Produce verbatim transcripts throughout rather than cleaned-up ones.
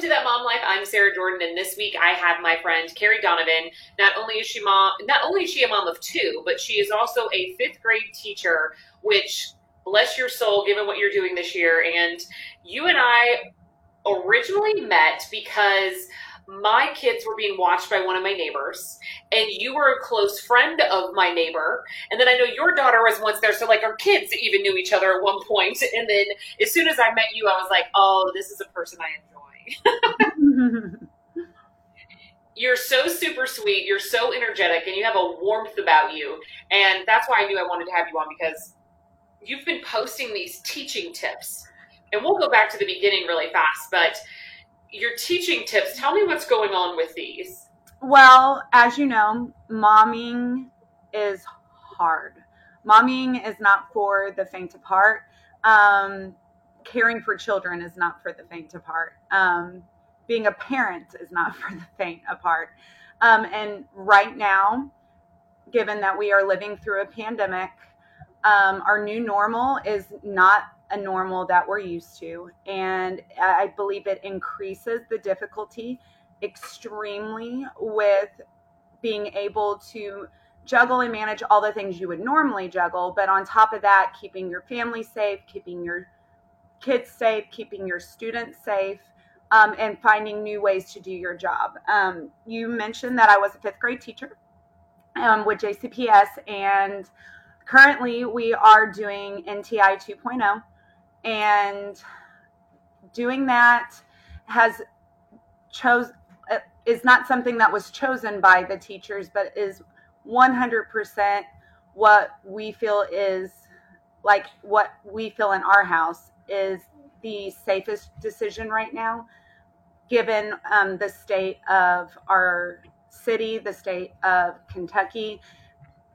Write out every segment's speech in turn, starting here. Welcome to That Mom Life. I'm Sarah Jordan, and this week I have my friend Carrie Donovan. Not only is she mom, not only is she a mom of two, but she is also a fifth grade teacher, which, bless your soul, given what you're doing this year. And you and I originally met because my kids were being watched by one of my neighbors, and you were a close friend of my neighbor. And then I know your daughter was once there, so like our kids even knew each other at one point. And then as soon as I met you, I was like, oh, this is a person I enjoy. You're so super sweet. You're so energetic, and you have a warmth about you. And that's why I knew I wanted to have you on, because you've been posting these teaching tips. And we'll go back to the beginning really fast, but your teaching tips, tell me what's going on with these. Well, as you know, momming is hard. Momming is not for the faint of heart. Um, caring for children is not for the faint of heart. Um, being a parent is not for the faint of heart. Um, and right now, given that we are living through a pandemic, um, our new normal is not a normal that we're used to. And I believe it increases the difficulty extremely with being able to juggle and manage all the things you would normally juggle. But on top of that, keeping your family safe, keeping your kids safe, keeping your students safe, um, and finding new ways to do your job. Um, you mentioned that I was a fifth grade teacher um, with J C P S, and currently we are doing N T I two point oh. And doing that has chose is not something that was chosen by the teachers, but is one hundred percent what we feel is like what we feel in our house is the safest decision right now, given um, the state of our city, the state of Kentucky,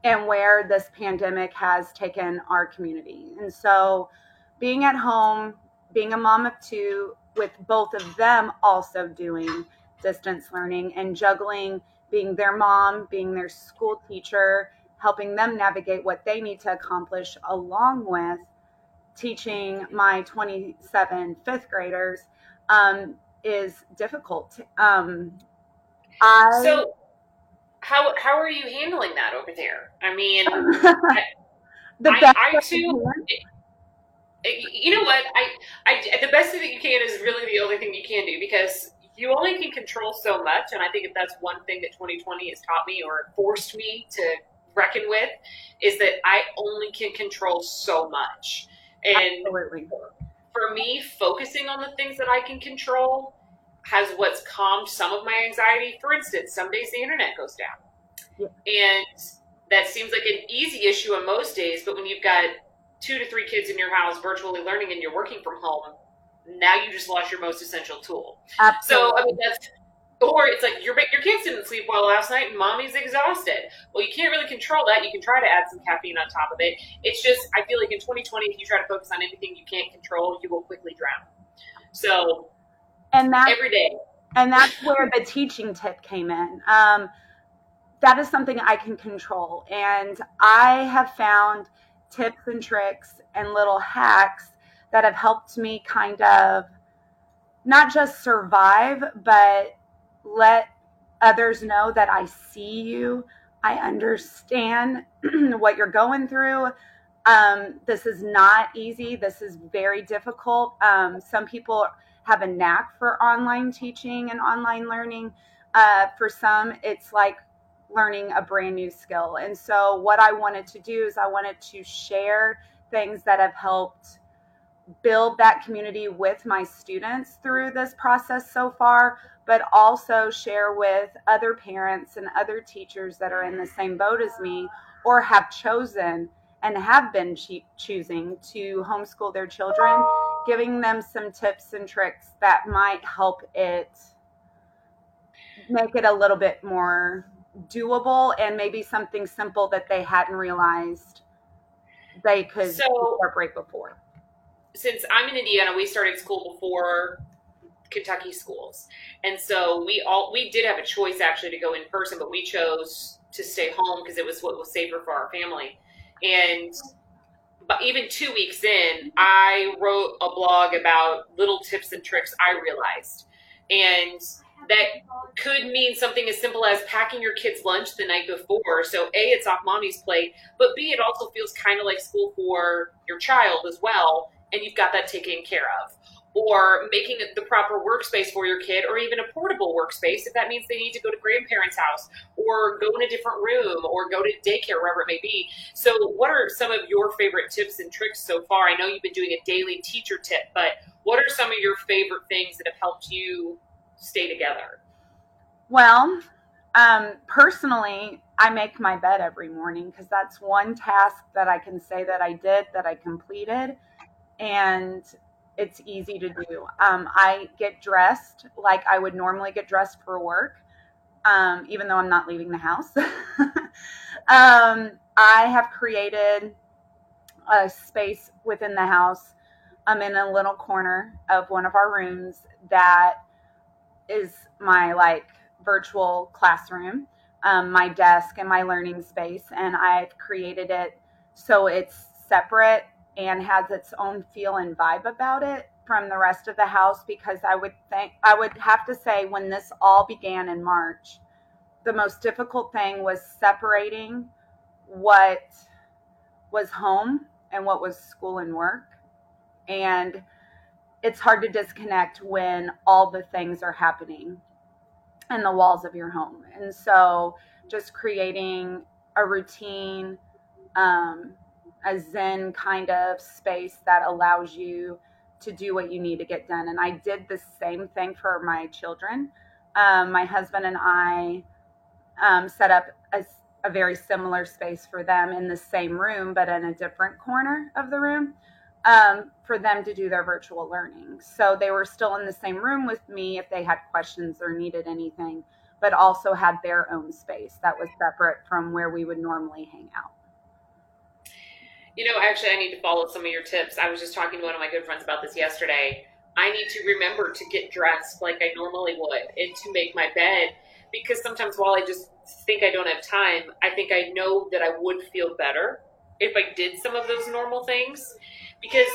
and where this pandemic has taken our community. And so being at home, being a mom of two, with both of them also doing distance learning and juggling being their mom, being their school teacher, helping them navigate what they need to accomplish, along with teaching my twenty-seven fifth graders, um, is difficult. Um, I, so how how are you handling that over there? I mean, I, the best I, I too... You know what? I, I, the best thing that you can is really the only thing you can do, because you only can control so much. And I think if that's one thing that twenty twenty has taught me or forced me to reckon with, is that I only can control so much. And Absolutely. For me, focusing on the things that I can control has what's calmed some of my anxiety. For instance, some days the internet goes down. Yeah. And that seems like an easy issue on most days, but when you've got two to three kids in your house virtually learning and you're working from home, now you just lost your most essential tool. Absolutely. So I mean, that's, or it's like your your kids didn't sleep well last night and mommy's exhausted. Well, you can't really control that. You can try to add some caffeine on top of it. It's just, I feel like in twenty twenty, if you try to focus on anything you can't control, you will quickly drown. So and that every day. And that's where the teaching tip came in. Um, that is something I can control. And I have found tips and tricks and little hacks that have helped me kind of not just survive, but let others know that I see you. I understand what you're going through. Um, this is not easy. This is very difficult. Um, some people have a knack for online teaching and online learning. Uh, for some, it's like learning a brand new skill. And so what I wanted to do is I wanted to share things that have helped build that community with my students through this process so far, but also share with other parents and other teachers that are in the same boat as me, or have chosen and have been choosing to homeschool their children, giving them some tips and tricks that might help it make it a little bit more doable, and maybe something simple that they hadn't realized they could so, incorporate before. Since I'm in Indiana, we started school before Kentucky schools, and so we all we did have a choice actually to go in person, but we chose to stay home because it was what was safer for our family. And but even two weeks in, I wrote a blog about little tips and tricks I realized And that could mean something as simple as packing your kids' lunch the night before. So A, it's off mommy's plate, but B, it also feels kind of like school for your child as well, and you've got that taken care of. Or making the proper workspace for your kid, or even a portable workspace if that means they need to go to grandparents' house, or go in a different room, or go to daycare, wherever it may be. So what are some of your favorite tips and tricks so far? I know you've been doing a daily teacher tip, but what are some of your favorite things that have helped you stay together? Well, um, personally, I make my bed every morning, because that's one task that I can say that I did, that I completed, and it's easy to do. Um, I get dressed like I would normally get dressed for work, um, even though I'm not leaving the house. um, I have created a space within the house. I'm in a little corner of one of our rooms that is my like virtual classroom, um, my desk and my learning space. And I've created it so it's separate and has its own feel and vibe about it from the rest of the house, because I would think, I would have to say when this all began in March, the most difficult thing was separating what was home and what was school and work. And it's hard to disconnect when all the things are happening in the walls of your home. And so just creating a routine, um, a zen kind of space that allows you to do what you need to get done. And I did the same thing for my children. Um, my husband and I um, set up a, a very similar space for them in the same room, but in a different corner of the room. Um, for them to do their virtual learning. So they were still in the same room with me if they had questions or needed anything, but also had their own space that was separate from where we would normally hang out. You know, actually, I need to follow some of your tips. I was just talking to one of my good friends about this yesterday. I need to remember to get dressed like I normally would and to make my bed, because sometimes while I just think I don't have time, I think I know that I would feel better if I did some of those normal things. Because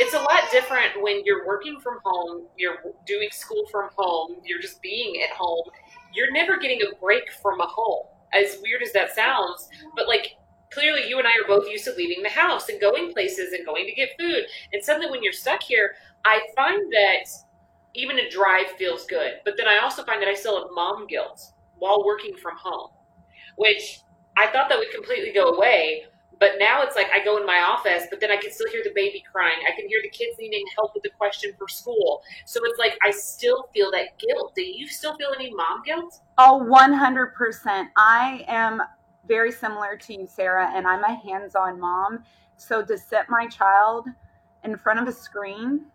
it's a lot different when you're working from home, you're doing school from home, you're just being at home. You're never getting a break from a home, as weird as that sounds. But like, clearly you and I are both used to leaving the house and going places and going to get food. And suddenly when you're stuck here, I find that even a drive feels good. But then I also find that I still have mom guilt while working from home, which I thought that would completely go away. But now it's like I go in my office, but then I can still hear the baby crying. I can hear the kids needing help with the question for school. So it's like I still feel that guilt. Do you still feel any mom guilt? Oh, one hundred percent. I am very similar to you, Sarah, and I'm a hands-on mom. So to sit my child in front of a screen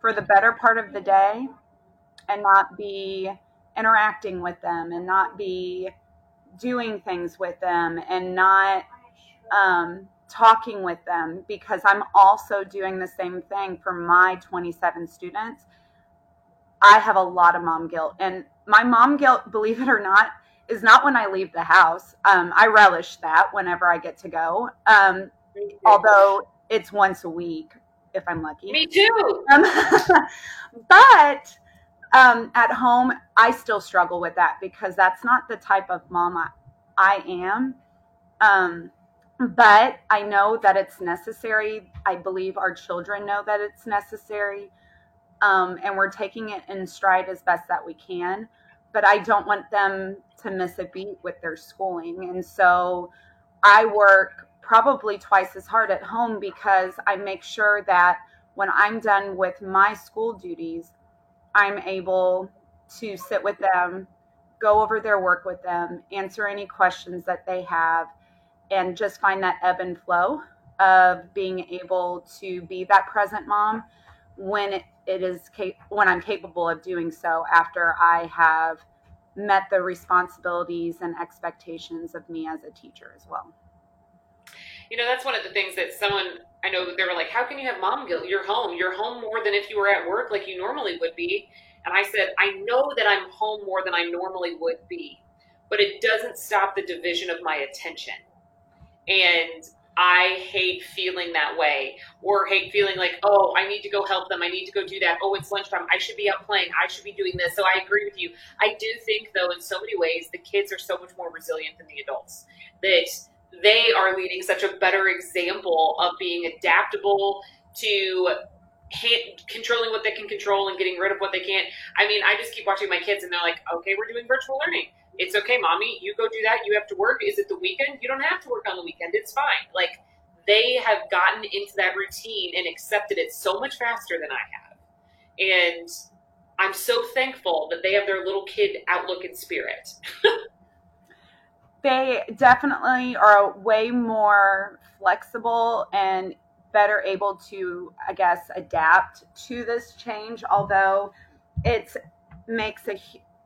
for the better part of the day and not be interacting with them and not be doing things with them and not – um, talking with them, because I'm also doing the same thing for my twenty-seven students. I have a lot of mom guilt, and my mom guilt, believe it or not, is not when I leave the house. Um, I relish that whenever I get to go. Um, although it's once a week if I'm lucky. Me too. Um, but, um, at home, I still struggle with that, because that's not the type of mom I, I am. Um, But I know that it's necessary. I believe our children know that it's necessary. Um, and we're taking it in stride as best that we can. But I don't want them to miss a beat with their schooling. And so I work probably twice as hard at home, because I make sure that when I'm done with my school duties, I'm able to sit with them, go over their work with them, answer any questions that they have, and just find that ebb and flow of being able to be that present mom when it, it is cap- when I'm capable of doing so, after I have met the responsibilities and expectations of me as a teacher as well. You know, that's one of the things that someone, I know they were like, how can you have mom guilt? You're home. You're home more than if you were at work like you normally would be. And I said, I know that I'm home more than I normally would be, but it doesn't stop the division of my attention. And I hate feeling that way, or hate feeling like, oh, I need to go help them. I need to go do that. Oh, it's lunchtime. I should be out playing. I should be doing this. So I agree with you. I do think, though, in so many ways, the kids are so much more resilient than the adults, that they are leading such a better example of being adaptable to hand, controlling what they can control and getting rid of what they can't. I mean, I just keep watching my kids and they're like, okay, we're doing virtual learning. It's okay, mommy, you go do that. You have to work. Is it the weekend? You don't have to work on the weekend. It's fine. Like, they have gotten into that routine and accepted it so much faster than I have. And I'm so thankful that they have their little kid outlook and spirit. They definitely are way more flexible and better able to, I guess, adapt to this change, although it's makes a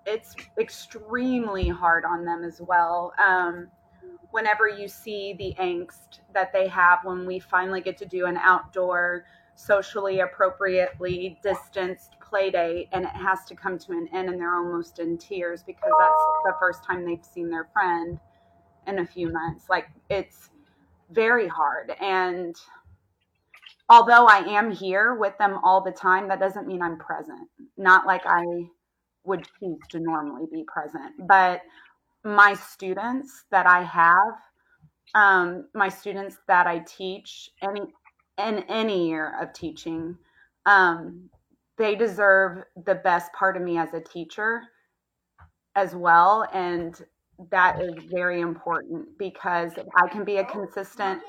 it's extremely hard on them as well. Um, whenever you see the angst that they have when we finally get to do an outdoor, socially appropriately distanced play date, and it has to come to an end, and they're almost in tears because that's the first time they've seen their friend in a few months. Like, it's very hard. And although I am here with them all the time, that doesn't mean I'm present. Not like I would choose to normally be present. But my students that I have, um, my students that I teach, any in any year of teaching, um, they deserve the best part of me as a teacher as well. And that is very important, because I can be a consistent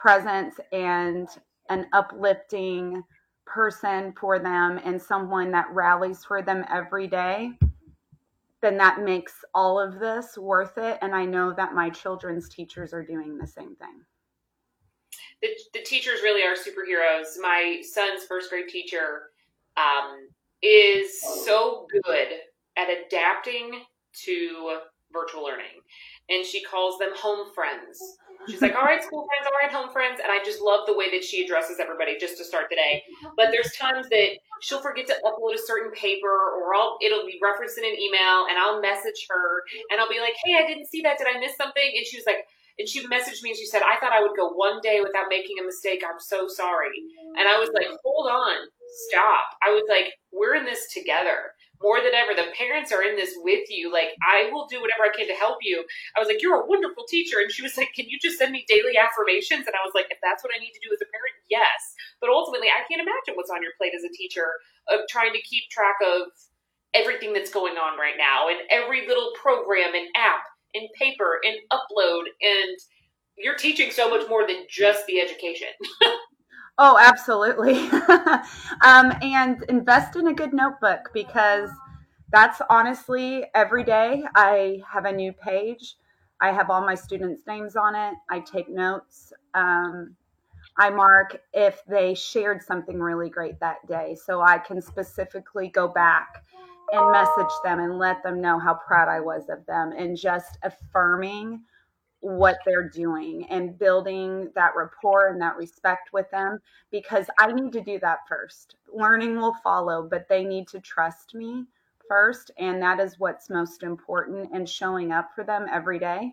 presence and an uplifting person for them and someone that rallies for them every day, then that makes all of this worth it. And I know that my children's teachers are doing the same thing. The, the teachers really are superheroes. My son's first grade teacher um, is so good at adapting to virtual learning. And she calls them home friends. She's like, all right, school friends, all right, home friends. And I just love the way that she addresses everybody just to start the day. But there's times that she'll forget to upload a certain paper, or I'll, it'll be referenced in an email, and I'll message her and I'll be like, hey, I didn't see that. Did I miss something? And she was like, and she messaged me and she said, I thought I would go one day without making a mistake. I'm so sorry. And I was like, hold on, stop. I was like, we're in this together. More than ever, the parents are in this with you. Like, I will do whatever I can to help you. I was like, you're a wonderful teacher. And she was like, can you just send me daily affirmations? And I was like, if that's what I need to do as a parent, yes. But ultimately, I can't imagine what's on your plate as a teacher of trying to keep track of everything that's going on right now, and every little program and app and paper and upload. And you're teaching so much more than just the education. Oh, absolutely. um, and invest in a good notebook, because that's honestly every day I have a new page. I have all my students' names on it. I take notes. Um, I mark if they shared something really great that day, so I can specifically go back and message them and let them know how proud I was of them, and just affirming what they're doing and building that rapport and that respect with them, because I need to do that first. Learning will follow, but they need to trust me first. And that is what's most important, and showing up for them every day,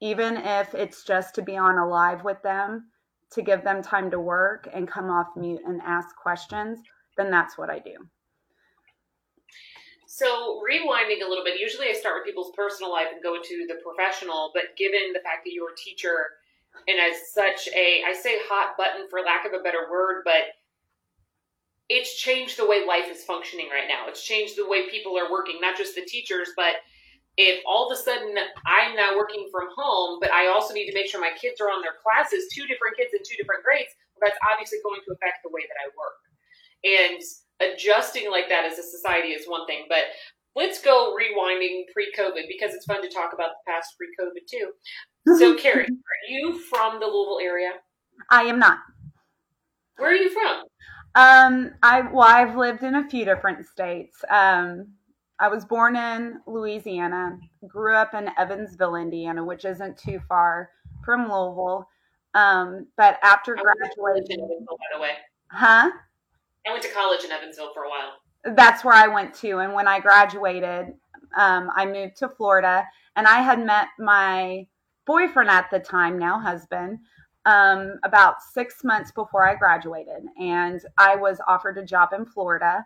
even if it's just to be on a live with them, to give them time to work and come off mute and ask questions, then that's what I do. So rewinding a little bit, usually I start with people's personal life and go to the professional, but given the fact that you're a teacher and as such a, I say hot button for lack of a better word, but it's changed the way life is functioning right now. It's changed the way people are working, not just the teachers, but if all of a sudden I'm now working from home, but I also need to make sure my kids are on their classes, two different kids in two different grades, well, that's obviously going to affect the way that I work. And adjusting like that as a society is one thing, but let's go rewinding pre-COVID, because it's fun to talk about the past pre-COVID too. So Carrie, are you from the Louisville area? I am not. Where are you from? Um, I, well, I've lived in a few different states. Um, I was born in Louisiana, grew up in Evansville, Indiana, which isn't too far from Louisville. Um, but after graduation, by the way, huh? I went to college in Evansville for a while. That's where I went to. And when I graduated, um, I moved to Florida, and I had met my boyfriend at the time, now husband, um, about six months before I graduated. And I was offered a job in Florida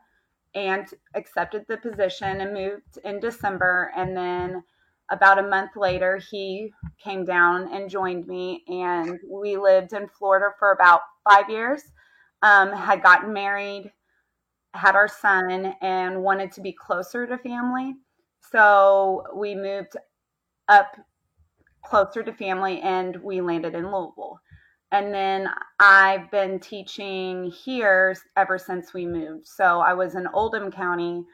and accepted the position and moved in December. And then about a month later, he came down and joined me. And we lived in Florida for about five years, um, had gotten married, had our son, and wanted to be closer to family. So we moved up closer to family and we landed in Louisville. And then I've been teaching here ever since we moved. So I was in Oldham County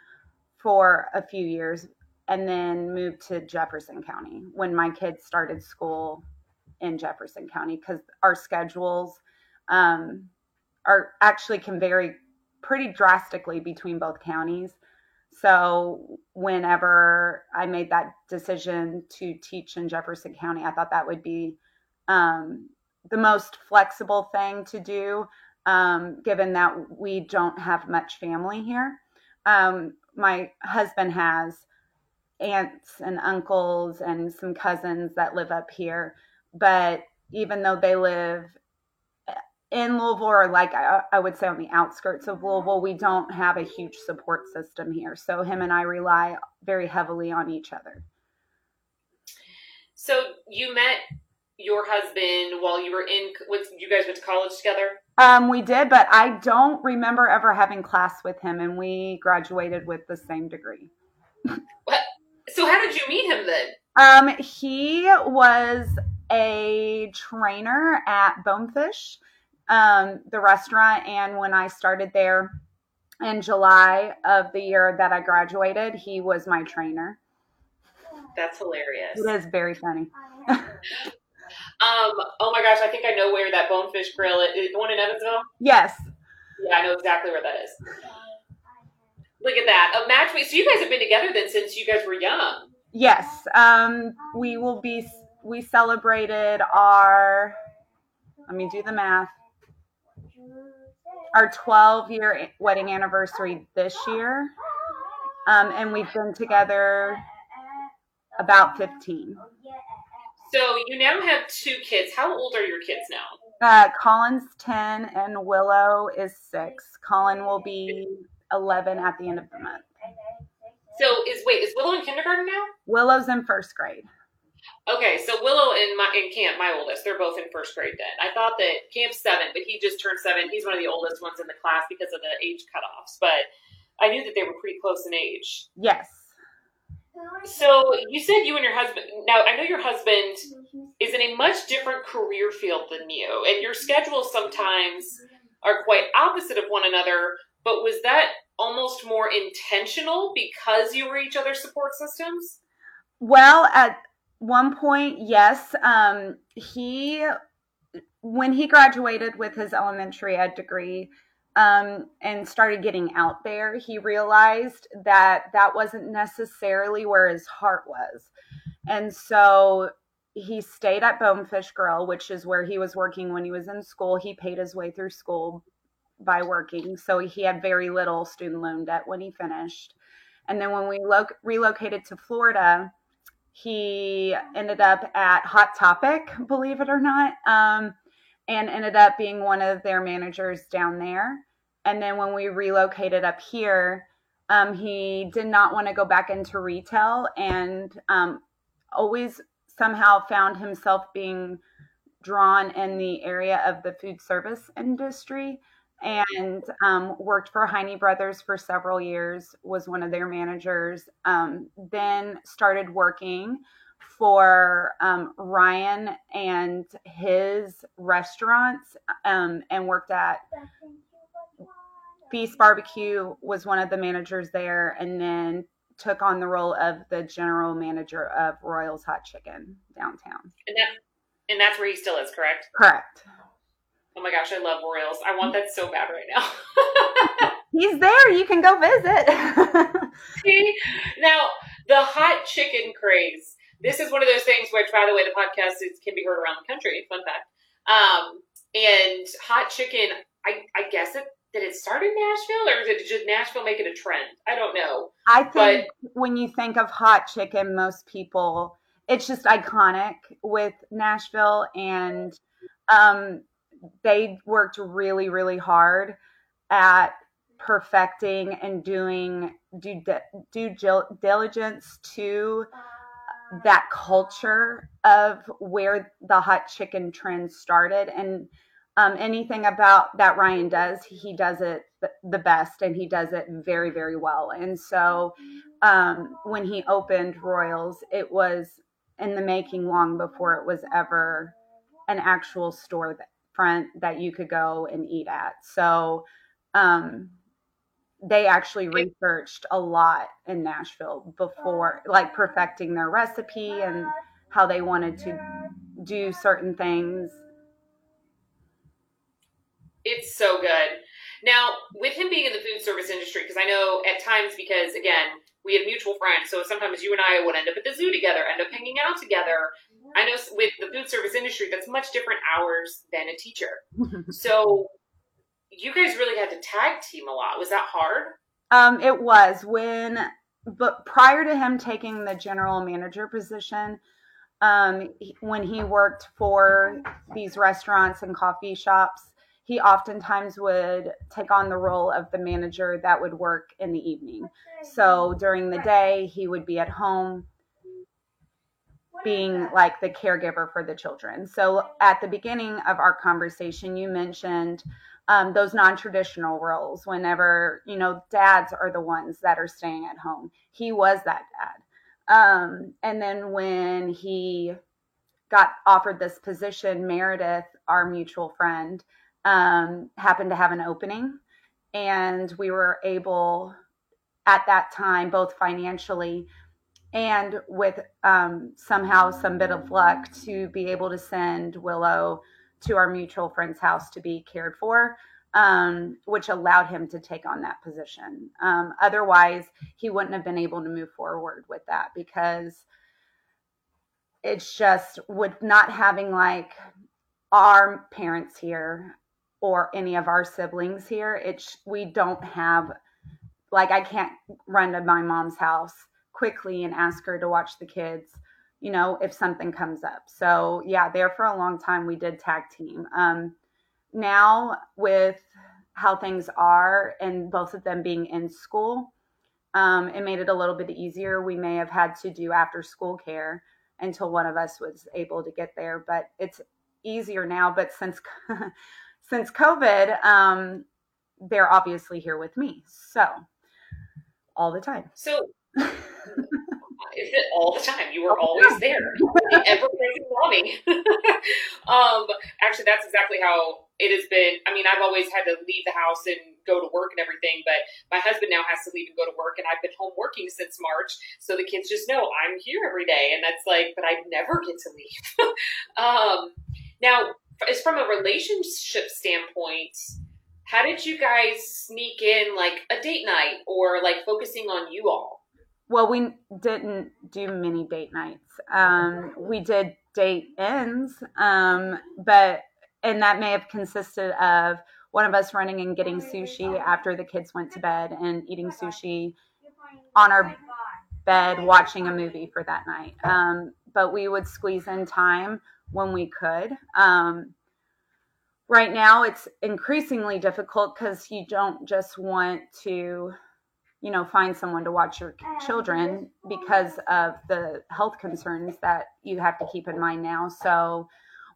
for a few years and then moved to Jefferson County when my kids started school in Jefferson County, because our schedules um, are actually can vary pretty drastically between both counties. So whenever I made that decision to teach in Jefferson County, I thought that would be um, the most flexible thing to do, um, given that we don't have much family here. Um, my husband has aunts and uncles and some cousins that live up here, but even though they live in Louisville, or like I, I would say on the outskirts of Louisville, we don't have a huge support system here. So him and I rely very heavily on each other. So you met your husband while you were in, with, you guys went to college together? Um, we did, but I don't remember ever having class with him, and we graduated with the same degree. What? So how did you meet him then? Um, he was a trainer at Bonefish, um, the restaurant. And when I started there in July of the year that I graduated, he was my trainer. That's hilarious. It is very funny. um, oh my gosh. I think I know where that Bonefish Grill is. Is it the one in Evansville? Yes. Yeah, I know exactly where that is. Look at that. A match made. So you guys have been together then since you guys were young. Yes. Um, we will be, we celebrated our, let me do the math. Our twelve-year wedding anniversary this year, um, and we've been together about fifteen. So you now have two kids. How old are your kids now? Uh, Colin's ten and Willow is six. Colin will be eleven at the end of the month. So is wait, is Willow in kindergarten now? Willow's in first grade. Okay, so Willow and my and Camp, my oldest, they're both in first grade then. I thought that Camp's seven, but he just turned seven. He's one of the oldest ones in the class because of the age cutoffs, but I knew that they were pretty close in age. Yes. So you said you and your husband, now I know your husband is in a much different career field than you, and your schedules sometimes are quite opposite of one another, but was that almost more intentional because you were each other's support systems? Well, at one point, yes. Um, he, when he graduated with his elementary ed degree um, and started getting out there, he realized that that wasn't necessarily where his heart was. And so he stayed at Bonefish Grill, which is where he was working when he was in school. He paid his way through school by working. So he had very little student loan debt when he finished. And then when we lo- relocated to Florida, he ended up at Hot Topic, believe it or not, um, and ended up being one of their managers down there. And then when we relocated up here, um, he did not want to go back into retail, and um, always somehow found himself being drawn in the area of the food service industry, and um, worked for Heine Brothers for several years, was one of their managers, um, then started working for um, Ryan and his restaurants, um, and worked at Feast Barbecue, was one of the managers there, and then took on the role of the general manager of Royals Hot Chicken downtown. And, that, and that's where he still is, correct? Correct. Oh my gosh, I love Royals. I want that so bad right now. He's there. You can go visit. See? Now, the hot chicken craze. This is one of those things which, by the way, the podcast is, can be heard around the country. Fun fact. Um, and hot chicken, I, I guess it, did it start in Nashville, or did it just Nashville make it a trend? I don't know. I think but, when you think of hot chicken, most people, it's just iconic with Nashville, and um, they worked really, really hard at perfecting and doing due, due diligence to that culture of where the hot chicken trend started. And um, anything about that Ryan does, he does it the best, and he does it very, very well. And so um, when he opened Royals, it was in the making long before it was ever an actual store that front that you could go and eat at. So um, they actually researched a lot in Nashville before, like perfecting their recipe and how they wanted to do certain things. It's so good. Now, with him being in the food service industry, because I know at times, because again, we have mutual friends, so sometimes you and I would end up at the zoo together, end up hanging out together. I know with the food service industry, that's much different hours than a teacher. So you guys really had to tag team a lot. Was that hard? Um, it was when, but prior to him taking the general manager position, um, when he worked for these restaurants and coffee shops, he oftentimes would take on the role of the manager that would work in the evening. So during the day, he would be at home being like the caregiver for the children. So at the beginning of our conversation, you mentioned um, those non-traditional roles whenever, you know, dads are the ones that are staying at home. He was that dad. Um, and then when he got offered this position, Meredith, our mutual friend, Um, happened to have an opening, and we were able at that time, both financially and with um, somehow some bit of luck, to be able to send Willow to our mutual friend's house to be cared for, um, which allowed him to take on that position. Um, otherwise, he wouldn't have been able to move forward with that, because it's just with not having like our parents here or any of our siblings here, it's, we don't have, like, I can't run to my mom's house quickly and ask her to watch the kids, you know, if something comes up. So yeah, there for a long time, we did tag team. Um, now with how things are and both of them being in school, um, it made it a little bit easier. We may have had to do after school care until one of us was able to get there, but it's easier now. But since since COVID, um, they're obviously here with me. So all the time. So is it all the time? You were all always the there. Ever present mommy. um, actually, that's exactly how it has been. I mean, I've always had to leave the house and go to work and everything, but my husband now has to leave and go to work, and I've been home working since March. So the kids just know I'm here every day, and that's like, but I never get to leave. um, Now, as from a relationship standpoint, how did you guys sneak in like a date night or like focusing on you all? Well, we didn't do many date nights. Um, we did date ins, um, but and that may have consisted of one of us running and getting sushi after the kids went to bed and eating sushi on our bed, watching a movie for that night. Um, but we would squeeze in time when we could. Um, right now it's increasingly difficult because you don't just want to, you know, find someone to watch your children because of the health concerns that you have to keep in mind now. So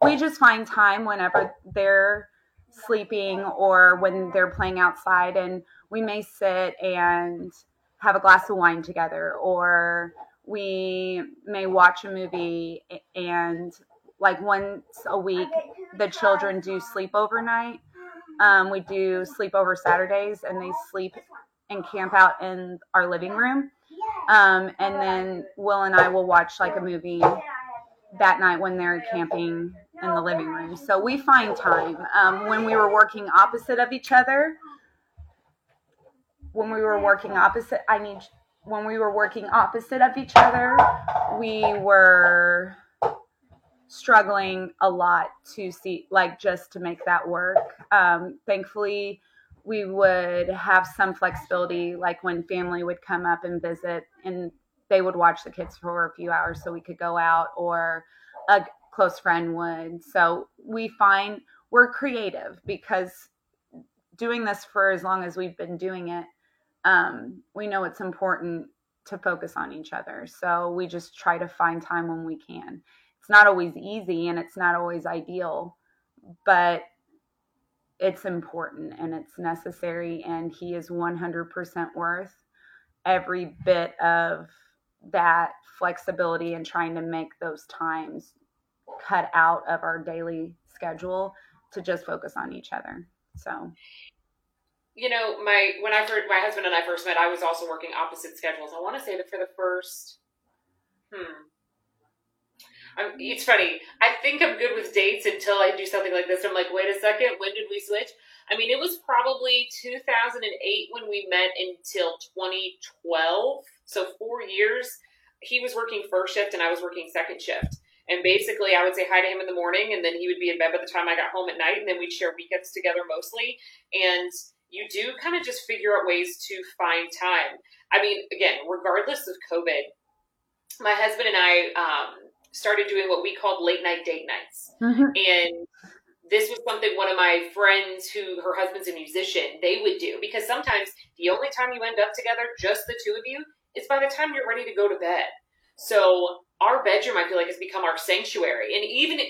we just find time whenever they're sleeping or when they're playing outside, and we may sit and have a glass of wine together, or we may watch a movie. And like once a week, the children do sleep overnight. Um, we do sleepover Saturdays, and they sleep and camp out in our living room. Um, and then Will and I will watch like a movie that night when they're camping in the living room. So we find time. Um, when we were working opposite of each other, when we were working opposite, I mean, when we were working opposite of each other, we were struggling a lot to see, like, just to make that work. Um, thankfully, we would have some flexibility, like when family would come up and visit, and they would watch the kids for a few hours so we could go out, or a close friend would. So we find we're creative, because doing this for as long as we've been doing it, um, we know it's important to focus on each other. So we just try to find time when we can. It's not always easy and it's not always ideal, but it's important and it's necessary. And he is one hundred percent worth every bit of that flexibility and trying to make those times cut out of our daily schedule to just focus on each other. So, you know, my, when I first, my husband and I first met, I was also working opposite schedules. I want to say that for the first, hmm. I'm, it's funny. I think I'm good with dates until I do something like this. I'm like, wait a second, when did we switch? I mean, it was probably two thousand eight when we met until twenty twelve. So four years, he was working first shift and I was working second shift. And basically I would say hi to him in the morning and then he would be in bed by the time I got home at night. And then we'd share weekends together mostly. And you do kind of just figure out ways to find time. I mean, again, regardless of COVID, my husband and I um, started doing what we called late night date nights. Mm-hmm. And this was something one of my friends who, her husband's a musician, they would do, because sometimes the only time you end up together, just the two of you, is by the time you're ready to go to bed. So our bedroom, I feel like, has become our sanctuary. And even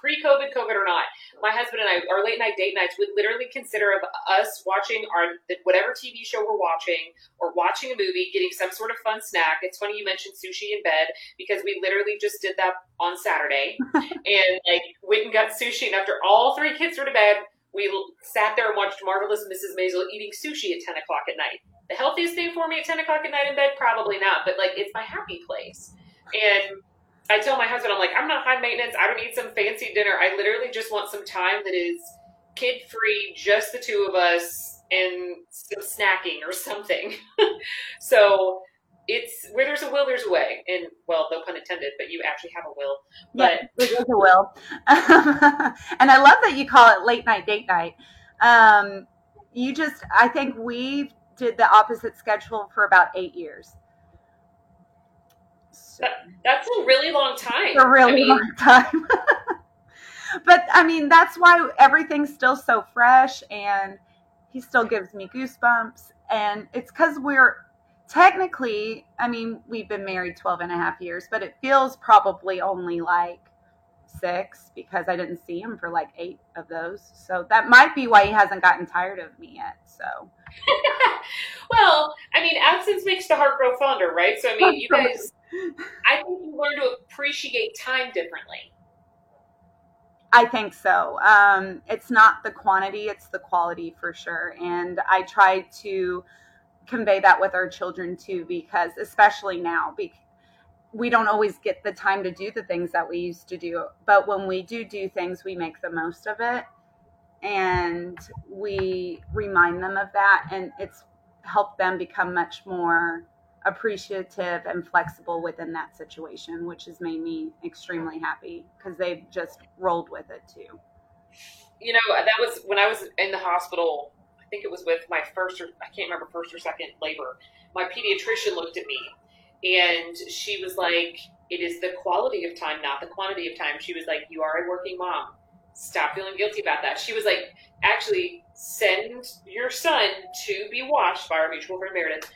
pre-COVID, COVID or not, my husband and I, our late night date nights would literally consider of us watching our whatever T V show we're watching, or watching a movie, getting some sort of fun snack. It's funny you mentioned sushi in bed, because we literally just did that on Saturday and like went and got sushi. And after all three kids were to bed, we sat there and watched Marvelous Missus Maisel eating sushi at ten o'clock at night. The healthiest thing for me at ten o'clock at night in bed? Probably not, but like it's my happy place. And I tell my husband, I'm like, I'm not high maintenance. I don't need some fancy dinner. I literally just want some time that is kid free, just the two of us, and some snacking or something. So it's where there's a will, there's a way. And well, no pun intended, but you actually have a will. But yeah, there's a will. And I love that you call it late night date night. Um, you just, I think we did the opposite schedule for about eight years. That, that's a really long time. It's a really I mean, long time. But I mean, that's why everything's still so fresh, and he still gives me goosebumps. And it's because we're technically, I mean, we've been married twelve and a half years, but it feels probably only like six, because I didn't see him for like eight of those. So that might be why he hasn't gotten tired of me yet. So, well, I mean, absence makes the heart grow fonder, right? So I mean, you guys, I think you learn to appreciate time differently. I think so. Um, it's not the quantity, it's the quality for sure. And I try to convey that with our children too, because especially now, because we don't always get the time to do the things that we used to do. But when we do do things, we make the most of it. And we remind them of that. And it's helped them become much more appreciative and flexible within that situation, which has made me extremely happy, because they've just rolled with it too. You know, that was when I was in the hospital, I think it was with my first, or I can't remember, first or second labor, my pediatrician looked at me and she was like, it is the quality of time, not the quantity of time. She was like, you are a working mom. Stop feeling guilty about that. She was like, actually send your son to be watched by our mutual friend Meredith,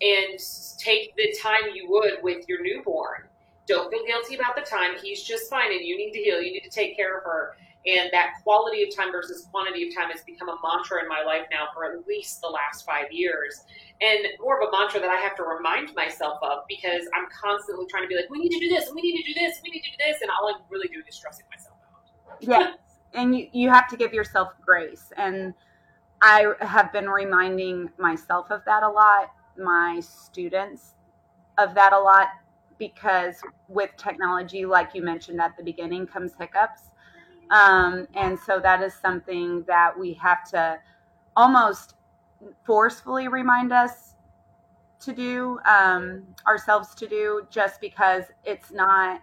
and take the time you would with your newborn. Don't feel guilty about the time. He's just fine, and you need to heal. You need to take care of her. And that quality of time versus quantity of time has become a mantra in my life now for at least the last five years. And more of a mantra that I have to remind myself of, because I'm constantly trying to be like, we need to do this, we need to do this, we need to do this. And all I'm really doing is stressing myself out. Yes. And you, you have to give yourself grace. And I have been reminding myself of that a lot, my students of that a lot, because with technology, like you mentioned at the beginning, comes hiccups. Um, and so that is something that we have to almost forcefully remind us to do, um, ourselves to do, just because it's not,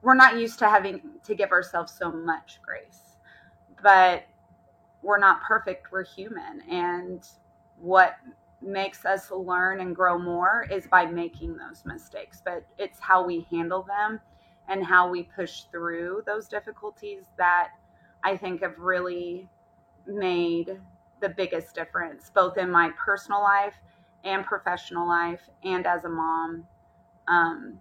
we're not used to having to give ourselves so much grace. But we're not perfect, we're human. And what makes us learn and grow more is by making those mistakes, but it's how we handle them and how we push through those difficulties that I think have really made the biggest difference, both in my personal life and professional life and as a mom. Um,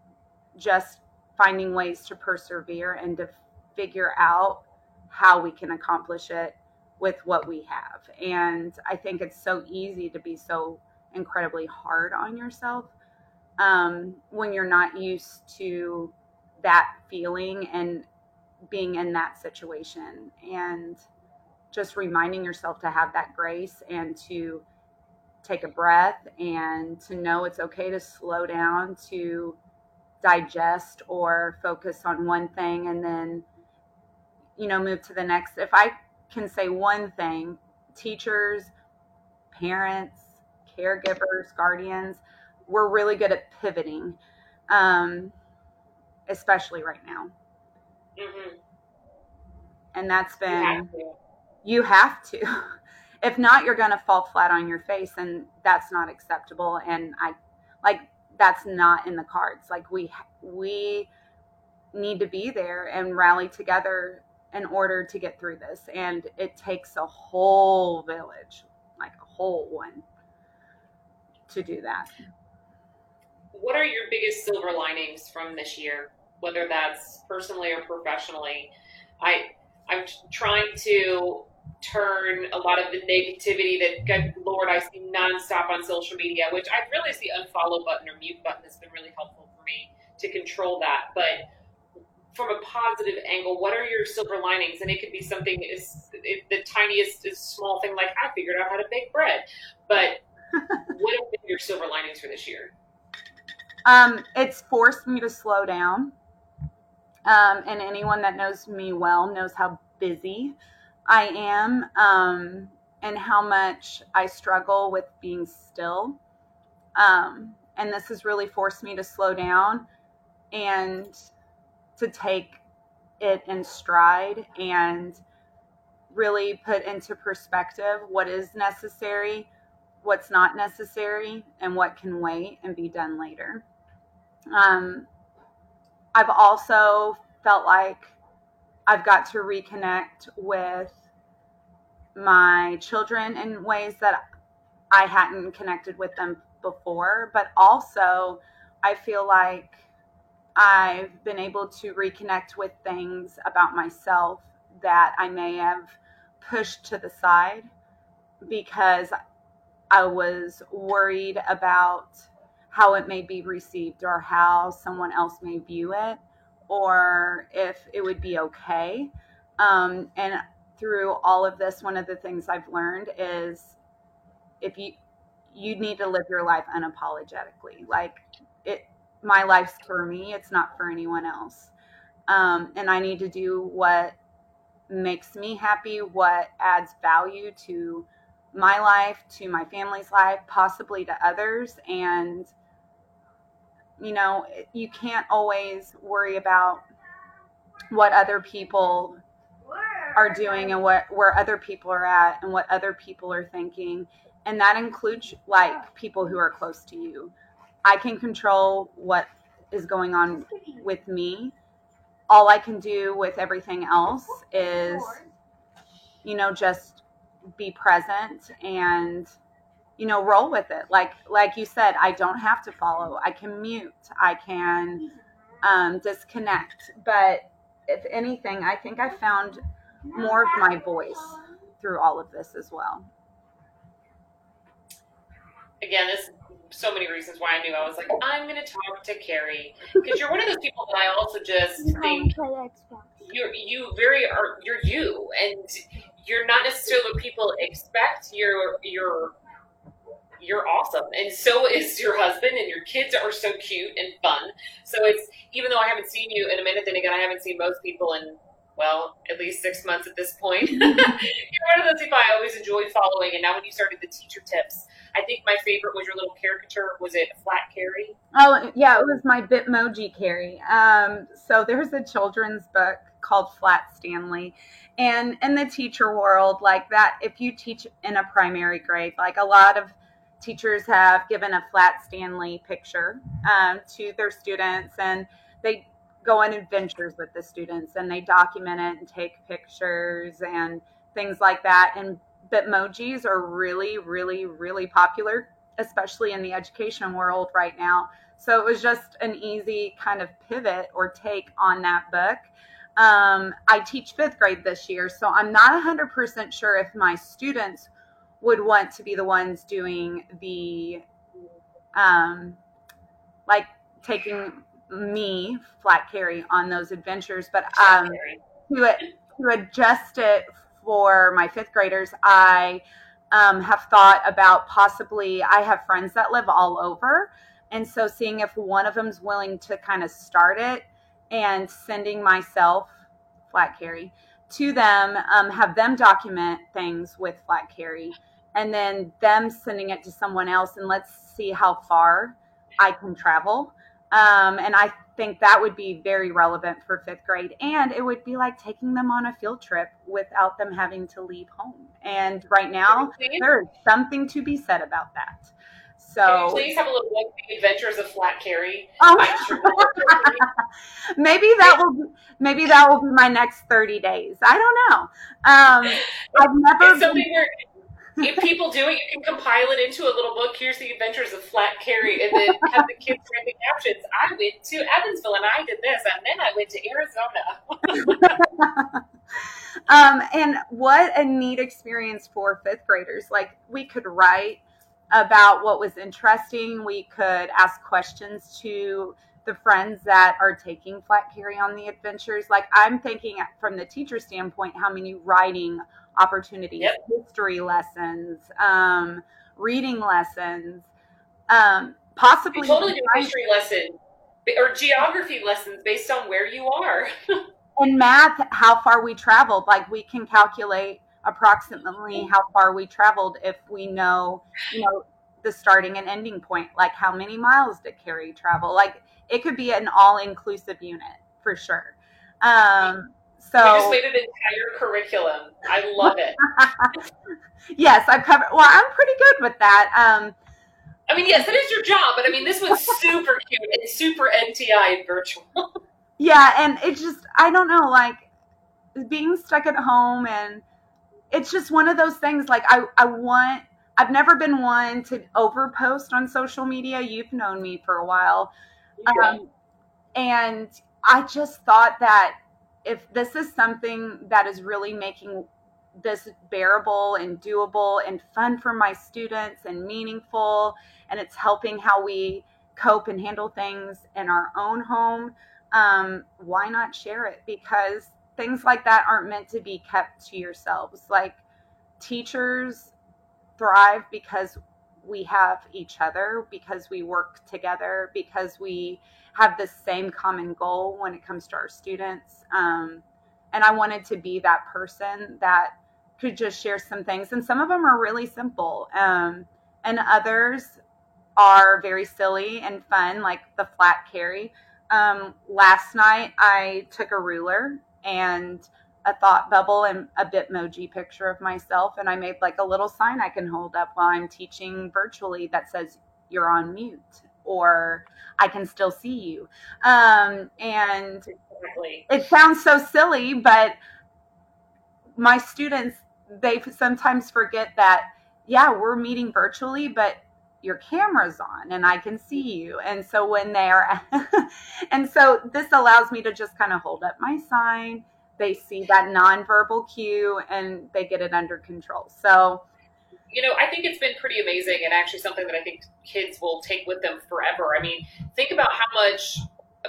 just finding ways to persevere and to figure out how we can accomplish it with what we have. And I think it's so easy to be so incredibly hard on yourself um, when you're not used to that feeling and being in that situation, and just reminding yourself to have that grace and to take a breath and to know it's okay to slow down, to digest or focus on one thing and then, you know, move to the next. If I can say one thing, teachers, parents, caregivers, guardians, we're really good at pivoting, um, especially right now. Mm-hmm. And that's been, you have to. You have to. If not, you're going to fall flat on your face, and that's not acceptable. And I, like, that's not in the cards. Like, we, we need to be there and rally together in order to get through this. And it takes a whole village, like a whole one, to do that. What are your biggest silver linings from this year, whether that's personally or professionally? I, I'm trying to turn a lot of the negativity that, good Lord, I see nonstop on social media, which I realize the unfollow button or mute button has been really helpful for me to control that. But from a positive angle, what are your silver linings? And it could be something as the tiniest small thing, like I figured out how to bake bread. But what have been your silver linings for this year? Um, it's forced me to slow down. Um, and anyone that knows me well knows how busy I am, um, and how much I struggle with being still. Um, and this has really forced me to slow down and to take it in stride and really put into perspective what is necessary, what's not necessary, and what can wait and be done later. Um, I've also felt like I've got to reconnect with my children in ways that I hadn't connected with them before, but also I feel like I've been able to reconnect with things about myself that I may have pushed to the side because I was worried about how it may be received or how someone else may view it, or if it would be okay. Um, and through all of this, one of the things I've learned is if you, you need to live your life unapologetically. Like, it, my life's for me, it's not for anyone else. Um, and I need to do what makes me happy, what adds value to my life, to my family's life, possibly to others. And you know, you can't always worry about what other people are doing and what, where other people are at and what other people are thinking. And that includes, like, people who are close to you. I can control what is going on with me. All I can do with everything else is, you know, just be present and, you know, roll with it. Like, like you said, I don't have to follow. I can mute. I can um, disconnect. But if anything, I think I found more of my voice through all of this as well. Again, there's so many reasons why I knew I was like, I'm going to talk to Carrie, because you're one of those people that I also just think you're you very are you're you, and you're not necessarily what people expect. You're you're You're awesome. And so is your husband, and your kids are so cute and fun. So it's, even though I haven't seen you in a minute, then again, I haven't seen most people in, well, at least six months at this point. You're one of those people I always enjoy following. And now when you started the teacher tips, I think my favorite was your little caricature. Was it Flat Carrie? Oh, yeah, it was my Bitmoji Carrie. Um, so there's a children's book called Flat Stanley. And in the teacher world, like that, if you teach in a primary grade, like a lot of teachers have given a Flat Stanley picture um, to their students, and they go on adventures with the students, and they document it and take pictures and things like that. And Bitmojis are really, really, really popular, especially in the education world right now. So it was just an easy kind of pivot or take on that book. Um, I teach fifth grade this year, so I'm not one hundred percent sure if my students would want to be the ones doing the, um, like taking me, Flat Carrie, on those adventures. But um, to, to adjust it for my fifth graders, I um, have thought about possibly, I have friends that live all over. And so seeing if one of them's willing to kind of start it and sending myself, Flat Carrie, to them, um, have them document things with Flat Carrie, and then them sending it to someone else, and let's see how far I can travel. Um, and I think that would be very relevant for fifth grade. And it would be like taking them on a field trip without them having to leave home. And right now, there is something to be said about that. So, can you please have a little look at the adventures of Flat Carrie? Oh. maybe that will be, maybe that will be my next thirty days. I don't know. Um, I've never. It's something been... where if people do it, you can compile it into a little book. Here's the adventures of Flat Carrie, and then have the kids write the captions. I went to Evansville and I did this, and then I went to Arizona. um, and what a neat experience for fifth graders! Like we could write about what was interesting. We could ask questions to the friends that are taking Flat Carrie on the adventures. Like I'm thinking from the teacher standpoint, how many writing opportunities, yep. history lessons, um, reading lessons, um, possibly. We totally do history lessons or geography lessons based on where you are. And math, how far we traveled. Like we can calculate approximately how far we traveled if we know, you know, the starting and ending point, like how many miles did Carrie travel? Like it could be an all-inclusive unit for sure. Um, so we just made an entire curriculum. I love it. Yes, I've covered. Well, I'm pretty good with that. Um, I mean, yes, it is your job, but I mean, this one's super cute and super N T I and virtual. Yeah, and it's just I don't know, like being stuck at home and. It's just one of those things like I, I want, I've never been one to over post on social media. You've known me for a while. Yeah. Um, and I just thought that if this is something that is really making this bearable and doable and fun for my students and meaningful, and it's helping how we cope and handle things in our own home, um, why not share it? Because things like that aren't meant to be kept to yourselves. Like teachers thrive because we have each other, because we work together, because we have the same common goal when it comes to our students. Um, and I wanted to be that person that could just share some things. And some of them are really simple. Um, and others are very silly and fun, like the Flat Carrie. Um, last night I took a ruler and a thought bubble and a Bitmoji picture of myself. And I made like a little sign I can hold up while I'm teaching virtually that says, "You're on mute," or "I can still see you." Um, and exactly. It sounds so silly, but my students, they sometimes forget that, yeah, we're meeting virtually, but your camera's on and I can see you. And so when they're, and so this allows me to just kind of hold up my sign. They see that nonverbal cue and they get it under control. So, you know, I think it's been pretty amazing and actually something that I think kids will take with them forever. I mean, think about how much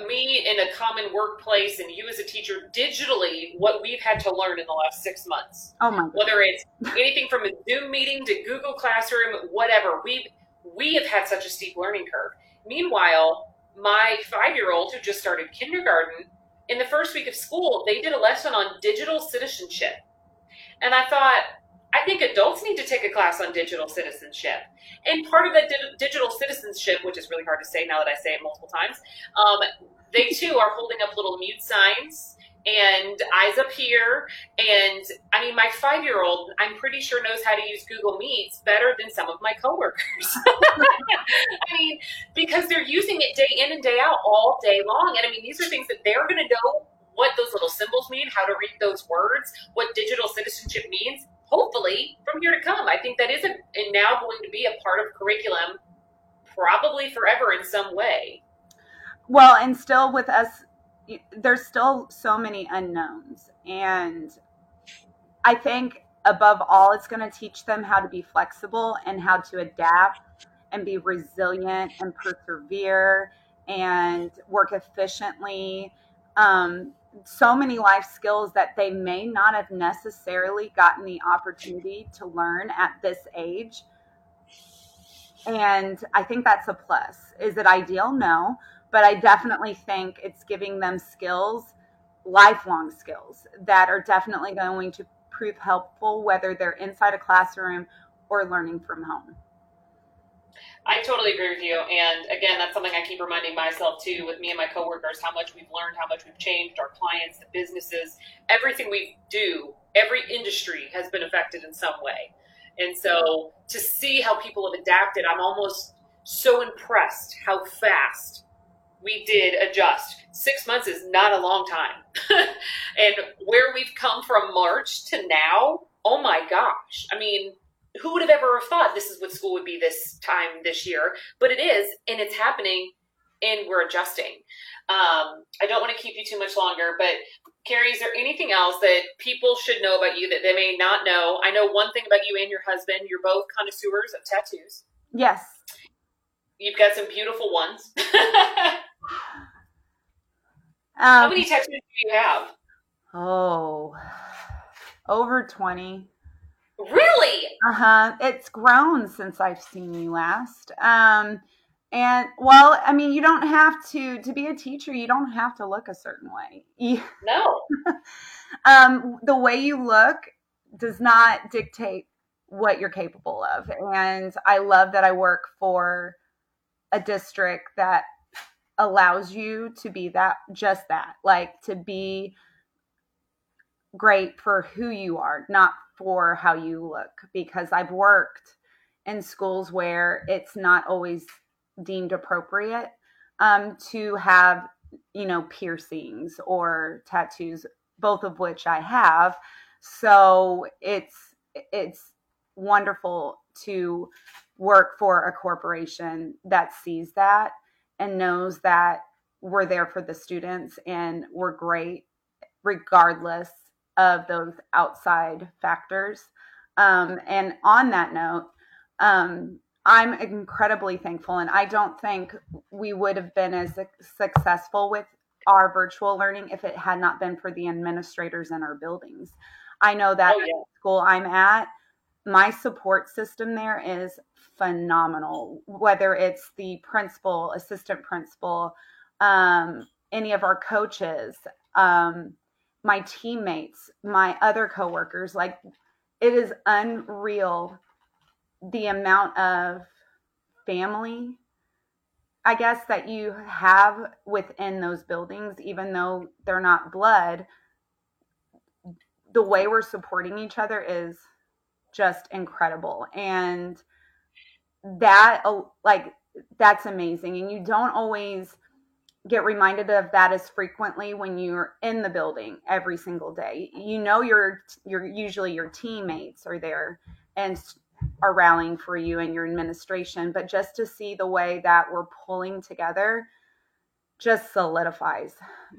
me in a common workplace and you as a teacher digitally, what we've had to learn in the last six months, oh my God. Whether it's anything from a Zoom meeting to Google Classroom, whatever we've, We have had such a steep learning curve. Meanwhile, my five-year-old who just started kindergarten, in the first week of school, they did a lesson on digital citizenship. And I thought, I think adults need to take a class on digital citizenship. And part of that di- digital citizenship, which is really hard to say now that I say it multiple times, um, they too are holding up little mute signs. and eyes up here. And I mean, my five-year-old, I'm pretty sure knows how to use Google Meets better than some of my coworkers. I mean, because they're using it day in and day out all day long. And I mean, these are things that they're going to know what those little symbols mean, how to read those words, what digital citizenship means, hopefully from here to come. I think that is a, and now going to be a part of curriculum probably forever in some way. Well, and still with us, there's still so many unknowns. And I think above all, it's going to teach them how to be flexible and how to adapt and be resilient and persevere and work efficiently. Um, so many life skills that they may not have necessarily gotten the opportunity to learn at this age. And I think that's a plus. Is it ideal? No. But I definitely think it's giving them skills, lifelong skills, that are definitely going to prove helpful, whether they're inside a classroom or learning from home. I totally agree with you. And again, that's something I keep reminding myself too, with me and my coworkers, how much we've learned, how much we've changed, our clients, the businesses, everything we do, every industry has been affected in some way. And so to see how people have adapted, I'm almost so impressed how fast we did adjust. Six months is not a long time. And where we've come from March to now, oh my gosh. I mean, who would have ever thought this is what school would be this time this year? But it is, and it's happening, and we're adjusting. Um, I don't want to keep you too much longer, but Carrie, is there anything else that people should know about you that they may not know? I know one thing about you and your husband. You're both connoisseurs of tattoos. Yes. You've got some beautiful ones. um, How many tattoos do you have? Oh, over twenty. Really? Uh-huh. It's grown since I've seen you last. Um, and well, I mean, you don't have to, to be a teacher, you don't have to look a certain way. You, no. um, the way you look does not dictate what you're capable of. And I love that I work for a district that allows you to be that, just that, like to be great for who you are, not for how you look, because I've worked in schools where it's not always deemed appropriate um, to have, you know, piercings or tattoos, both of which I have. So it's, it's wonderful to work for a corporation that sees that and knows that we're there for the students and we're great regardless of those outside factors. Um, and on that note, um, I'm incredibly thankful, and I don't think we would have been as successful with our virtual learning if it had not been for the administrators in our buildings. I know that oh, yeah. the school I'm at, my support system there is phenomenal, whether it's the principal, assistant principal, um, any of our coaches, um, my teammates, my other coworkers. Like, it is unreal the amount of family, I guess, that you have within those buildings, even though they're not blood. The way we're supporting each other is just incredible. And that, like, that's amazing. And you don't always get reminded of that as frequently when you're in the building every single day. You know, your your usually your teammates are there and are rallying for you and your administration, but just to see the way that we're pulling together just solidifies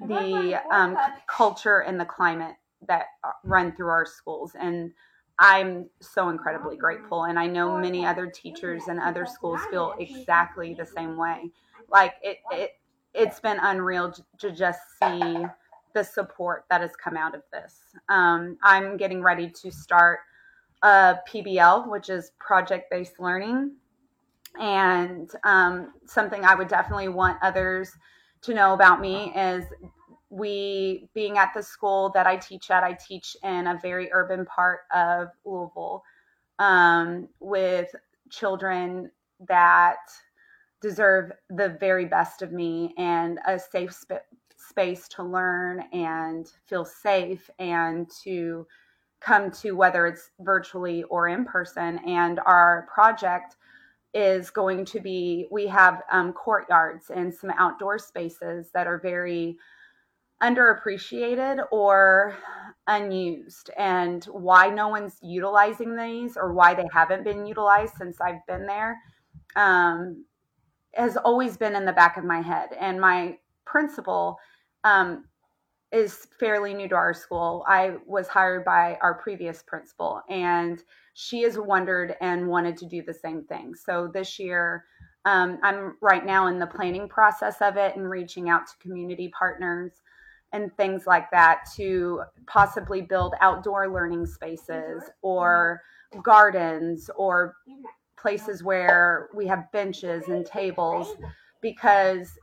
the um, culture and the climate that run through our schools. And I'm so incredibly grateful. And I know many other teachers and other schools feel exactly the same way. Like it, it, it's been unreal to just see the support that has come out of this. Um, I'm getting ready to start a P B L, which is project-based learning, and um, something I would definitely want others to know about me is we, being at the school that I teach at, I teach in a very urban part of Louisville um, with children that deserve the very best of me, and a safe sp- space to learn and feel safe and to come to, whether it's virtually or in person. And our project is going to be, we have um, courtyards and some outdoor spaces that are very underappreciated or unused, and why no one's utilizing these or why they haven't been utilized since I've been there um, has always been in the back of my head. And my principal um, is fairly new to our school. I was hired by our previous principal, and she has wondered and wanted to do the same thing. So this year, um, I'm right now in the planning process of it and reaching out to community partners and things like that to possibly build outdoor learning spaces or gardens or places where we have benches and tables, because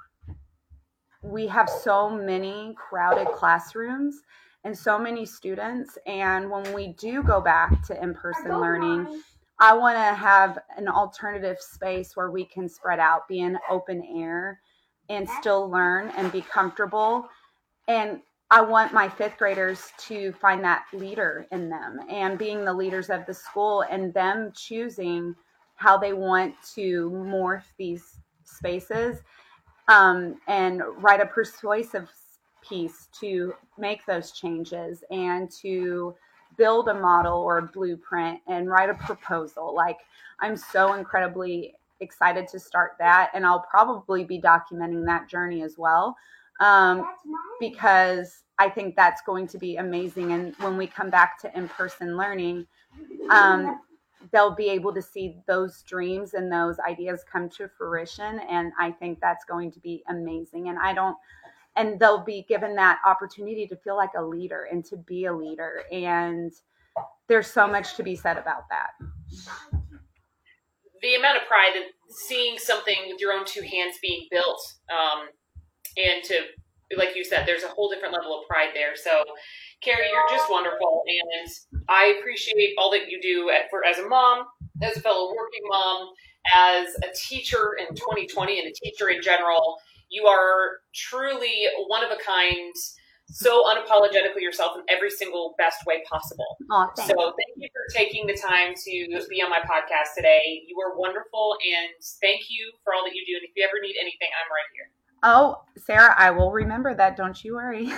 we have so many crowded classrooms and so many students. And when we do go back to in-person learning, I want to have an alternative space where we can spread out, be in open air and still learn and be comfortable. And I want my fifth graders to find that leader in them and being the leaders of the school, and them choosing how they want to morph these spaces um, and write a persuasive piece to make those changes and to build a model or a blueprint and write a proposal. Like, I'm so incredibly excited to start that, and I'll probably be documenting that journey as well. Um, because I think that's going to be amazing. And when we come back to in-person learning, um, they'll be able to see those dreams and those ideas come to fruition. And I think that's going to be amazing. And I don't, and they'll be given that opportunity to feel like a leader and to be a leader. And there's so much to be said about that. The amount of pride in seeing something with your own two hands being built, um, and to, like you said, there's a whole different level of pride there. So, Carrie, you're just wonderful, and I appreciate all that you do at, for as a mom, as a fellow working mom, as a teacher in twenty twenty, and a teacher in general. You are truly one of a kind, so unapologetically yourself in every single best way possible. Oh, thank so thank you for taking the time to be on my podcast today. You are wonderful, and thank you for all that you do. And if you ever need anything, I'm right here. Oh, Sarah, I will remember that. Don't you worry.